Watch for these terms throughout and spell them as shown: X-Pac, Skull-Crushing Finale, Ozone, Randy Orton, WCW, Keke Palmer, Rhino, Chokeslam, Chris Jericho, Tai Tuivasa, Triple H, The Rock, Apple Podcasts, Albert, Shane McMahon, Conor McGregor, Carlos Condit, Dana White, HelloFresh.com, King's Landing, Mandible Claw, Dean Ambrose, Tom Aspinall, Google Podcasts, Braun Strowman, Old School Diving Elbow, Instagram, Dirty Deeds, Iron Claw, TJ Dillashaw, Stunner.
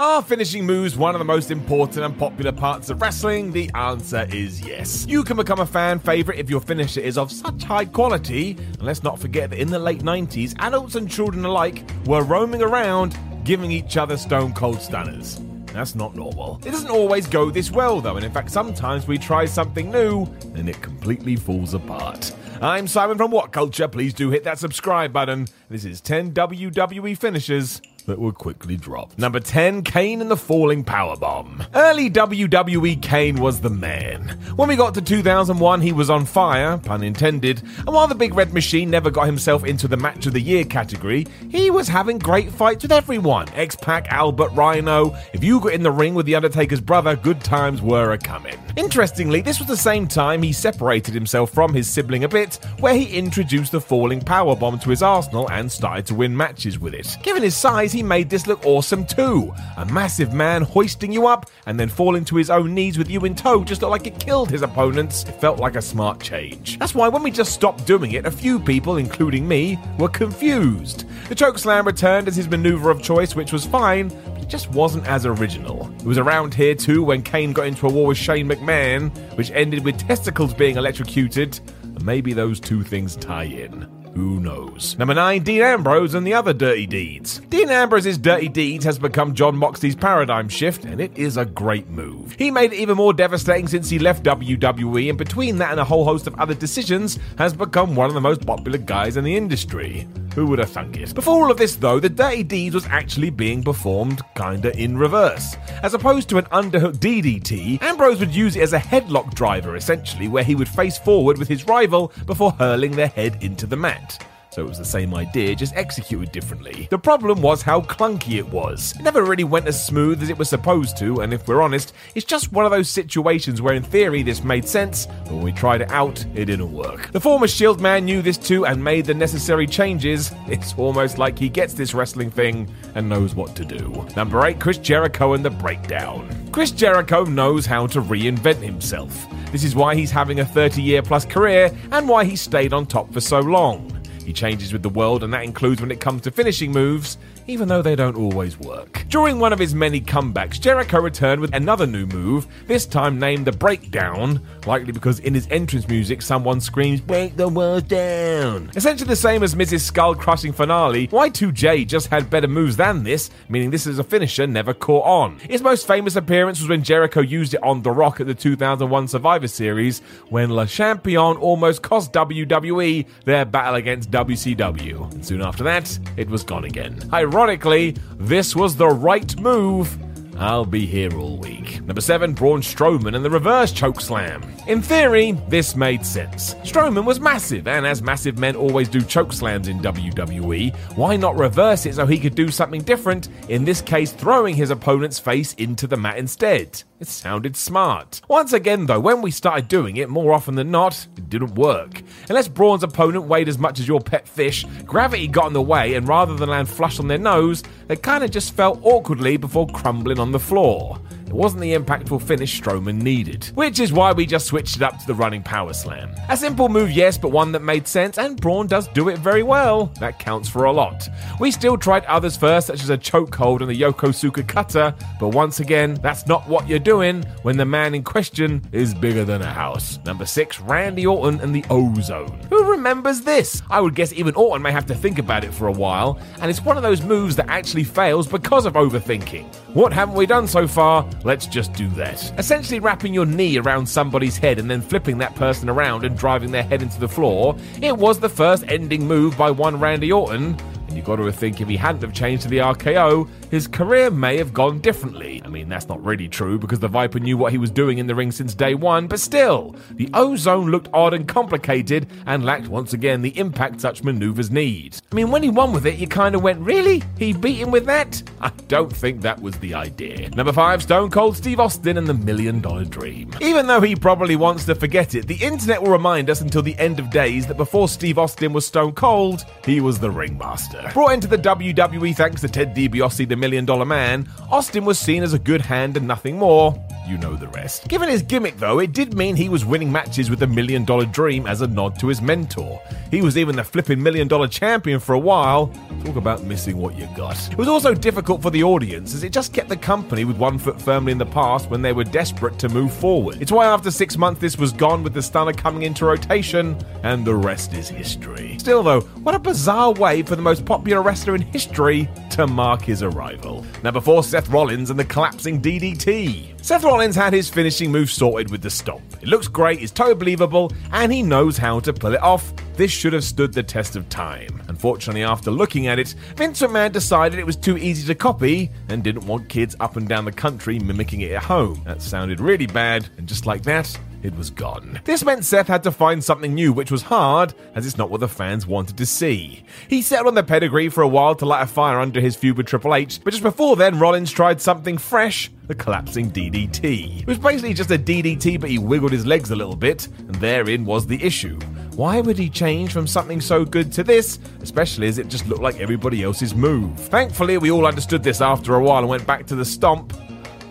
Are finishing moves one of the most important and popular parts of wrestling? The answer is yes. You can become a fan favourite if your finisher is of such high quality. And let's not forget that in the late 90s, adults and children alike were roaming around giving each other Stone Cold Stunners. That's not normal. It doesn't always go this well, though, and in fact, sometimes we try something new and it completely falls apart. I'm Simon from What Culture. Please do hit that subscribe button. This is 10 WWE finishers that were quickly dropped. Number 10, Kane and the Falling Powerbomb. Early WWE Kane was the man. When we got to 2001, he was on fire, pun intended, and while the Big Red Machine never got himself into the Match of the Year category, he was having great fights with everyone. X-Pac, Albert, Rhino. If you got in the ring with The Undertaker's brother, good times were a-coming. Interestingly, this was the same time he separated himself from his sibling a bit, where he introduced the Falling Powerbomb to his arsenal and started to win matches with it. Given his size, he made this look awesome too. A massive man hoisting you up and then falling to his own knees with you in tow just looked like it killed his opponents. It felt like a smart change. That's why when we just stopped doing it, a few people, including me, were confused. The Chokeslam returned as his maneuver of choice, which was fine, but it just wasn't as original. It was around here too when Kane got into a war with Shane McMahon, which ended with testicles being electrocuted, and maybe those two things tie in. Who knows? Number 9, Dean Ambrose and the other Dirty Deeds. Dean Ambrose's Dirty Deeds has become Jon Moxley's Paradigm Shift, and it is a great move. He made it even more devastating since he left WWE, and between that and a whole host of other decisions, has become one of the most popular guys in the industry. Who would have thunk it? Before all of this, though, the Dirty Deeds was actually being performed kinda in reverse. As opposed to an underhook DDT, Ambrose would use it as a headlock driver, essentially, where he would face forward with his rival before hurling their head into the mat. So it was the same idea, just executed differently. The problem was how clunky it was. It never really went as smooth as it was supposed to, and if we're honest, it's just one of those situations where in theory this made sense, but when we tried it out, it didn't work. The former Shield man knew this too and made the necessary changes. It's almost like he gets this wrestling thing and knows what to do. Number 8, Chris Jericho and the Breakdown. Chris Jericho knows how to reinvent himself. This is why he's having a 30-year plus career and why he stayed on top for so long. He changes with the world, and that includes when it comes to finishing moves, even though they don't always work. During one of his many comebacks, Jericho returned with another new move, this time named the Breakdown, likely because in his entrance music someone screams, "Break the world down!" Essentially the same as Mrs. Skull-Crushing Finale, Y2J just had better moves than this, meaning this as a finisher never caught on. His most famous appearance was when Jericho used it on The Rock at the 2001 Survivor Series, when Le Champion almost cost WWE their battle against WCW. And soon after that, it was gone again. Ironically, this was the right move. I'll be here all week. Number 7, Braun Strowman and the reverse chokeslam. In theory, this made sense. Strowman was massive, and as massive men always do chokeslams in WWE, why not reverse it so he could do something different, in this case throwing his opponent's face into the mat instead? It sounded smart. Once again, though, when we started doing it, more often than not, it didn't work. Unless Braun's opponent weighed as much as your pet fish, gravity got in the way, and rather than land flush on their nose, they kind of just fell awkwardly before crumbling on the floor. It wasn't the impactful finish Strowman needed, which is why we just switched it up to the running power slam. A simple move, yes, but one that made sense, and Braun does do it very well. That counts for a lot. We still tried others first, such as a chokehold and the Yokosuka cutter, but once again, that's not what you're doing when the man in question is bigger than a house. Number 6, Randy Orton and the Ozone. Who remembers this? I would guess even Orton may have to think about it for a while, and it's one of those moves that actually fails because of overthinking. What haven't we done so far? Let's just do that. Essentially wrapping your knee around somebody's head and then flipping that person around and driving their head into the floor. It was the first ending move by one Randy Orton, and you've got to think if he hadn't have changed to the RKO, his career may have gone differently. I mean, that's not really true because the Viper knew what he was doing in the ring since day one, but still, the Ozone looked odd and complicated and lacked once again the impact such maneuvers need. I mean, when he won with it, you kind of went, really? He beat him with that? I don't think that was the idea. Number 5, Stone Cold Steve Austin and the $1 Million Dream. Even though he probably wants to forget it, the internet will remind us until the end of days that before Steve Austin was Stone Cold, he was the ringmaster. Brought into the WWE thanks to Ted DiBiase, the $1 Million Man, Austin was seen as a good hand and nothing more. You know the rest. Given his gimmick, though, it did mean he was winning matches with the $1 Million Dream as a nod to his mentor. He was even the flipping $1 Million champion for a while. Talk about missing what you got. It was also difficult for the audience, as it just kept the company with one foot firmly in the past when they were desperate to move forward. It's why after 6 months this was gone, with the stunner coming into rotation, and the rest is history. Still, though, what a bizarre way for the most popular wrestler in history to mark his arrival. Number 4, Seth Rollins and the collapsing DDT. Seth Rollins had his finishing move sorted with the stomp. It looks great, it's totally believable, and he knows how to pull it off. This should have stood the test of time. Unfortunately, after looking at it, Vince McMahon decided it was too easy to copy and didn't want kids up and down the country mimicking it at home. That sounded really bad, and just like that, it was gone. This meant Seth had to find something new, which was hard, as it's not what the fans wanted to see. He settled on the pedigree for a while to light a fire under his feud with Triple H, but just before then, Rollins tried something fresh, the collapsing DDT. It was basically just a DDT, but he wiggled his legs a little bit, and therein was the issue. Why would he change from something so good to this, especially as it just looked like everybody else's move? Thankfully, we all understood this after a while and went back to the stomp.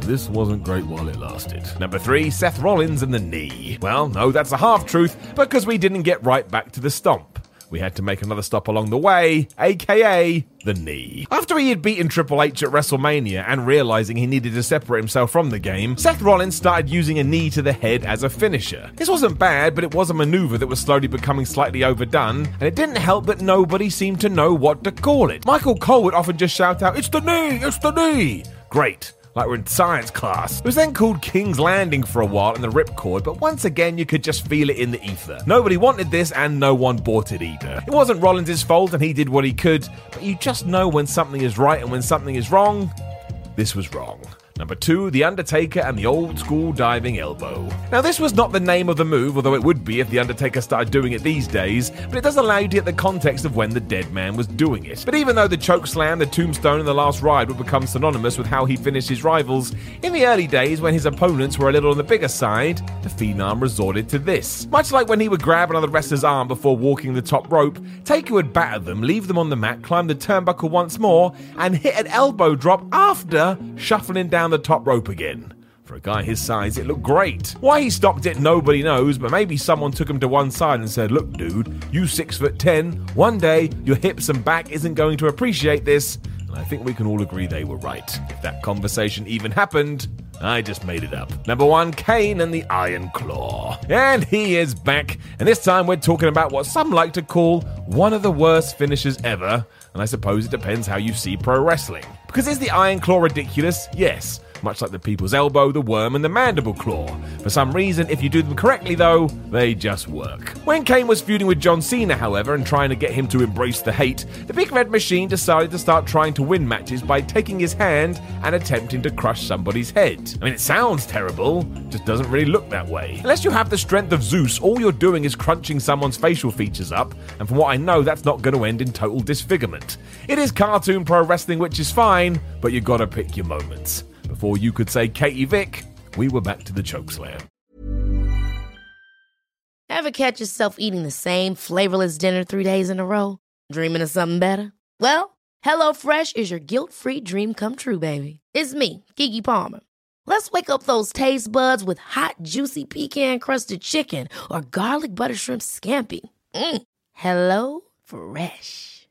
This wasn't great while it lasted. Number 3, Seth Rollins and the knee. Well, no, that's a half-truth, because we didn't get right back to the stomp. We had to make another stop along the way, aka the knee. After he had beaten Triple H at WrestleMania and realizing he needed to separate himself from the game, Seth Rollins started using a knee to the head as a finisher. This wasn't bad, but it was a maneuver that was slowly becoming slightly overdone, and it didn't help that nobody seemed to know what to call it. Michael Cole would often just shout out, "It's the knee! It's the knee!" Great. Like we're in science class. It was then called King's Landing for a while in the ripcord, but once again you could just feel it in the ether. Nobody wanted this and no one bought it either. It wasn't Rollins' fault and he did what he could, but you just know when something is right and when something is wrong. This was wrong. Number 2, The Undertaker and the old school diving elbow. Now this was not the name of the move, although it would be if The Undertaker started doing it these days, but it does allow you to get the context of when the dead man was doing it. But even though the chokeslam, the tombstone and the last ride would become synonymous with how he finished his rivals, in the early days when his opponents were a little on the bigger side, the Phenom resorted to this. Much like when he would grab another wrestler's arm before walking the top rope, Taker would batter them, leave them on the mat, climb the turnbuckle once more, and hit an elbow drop after shuffling down the top rope again. For a guy his size, it looked great. Why he stopped it, nobody knows, but maybe someone took him to one side and said, "Look, dude, you 6'10", one day your hips and back isn't going to appreciate this," and I think we can all agree they were right. If that conversation even happened, I just made it up. Number 1, Kane and the Iron Claw. And he is back, and this time we're talking about what some like to call one of the worst finishes ever, and I suppose it depends how you see pro wrestling. Because is the Iron Claw ridiculous? Yes. Much like the People's Elbow, the Worm, and the Mandible Claw. For some reason, if you do them correctly, though, they just work. When Kane was feuding with John Cena, however, and trying to get him to embrace the hate, the Big Red Machine decided to start trying to win matches by taking his hand and attempting to crush somebody's head. I mean, it sounds terrible, just doesn't really look that way. Unless you have the strength of Zeus, all you're doing is crunching someone's facial features up, and from what I know, that's not going to end in total disfigurement. It is cartoon pro wrestling, which is fine, but you gotta pick your moments. Before you could say Katie Vick, we were back to the chokeslam. Ever catch yourself eating the same flavorless dinner 3 days in a row? Dreaming of something better? Well, HelloFresh is your guilt-free dream come true, baby. It's me, Keke Palmer. Let's wake up those taste buds with hot, juicy pecan-crusted chicken or garlic butter shrimp scampi. Hello Fresh.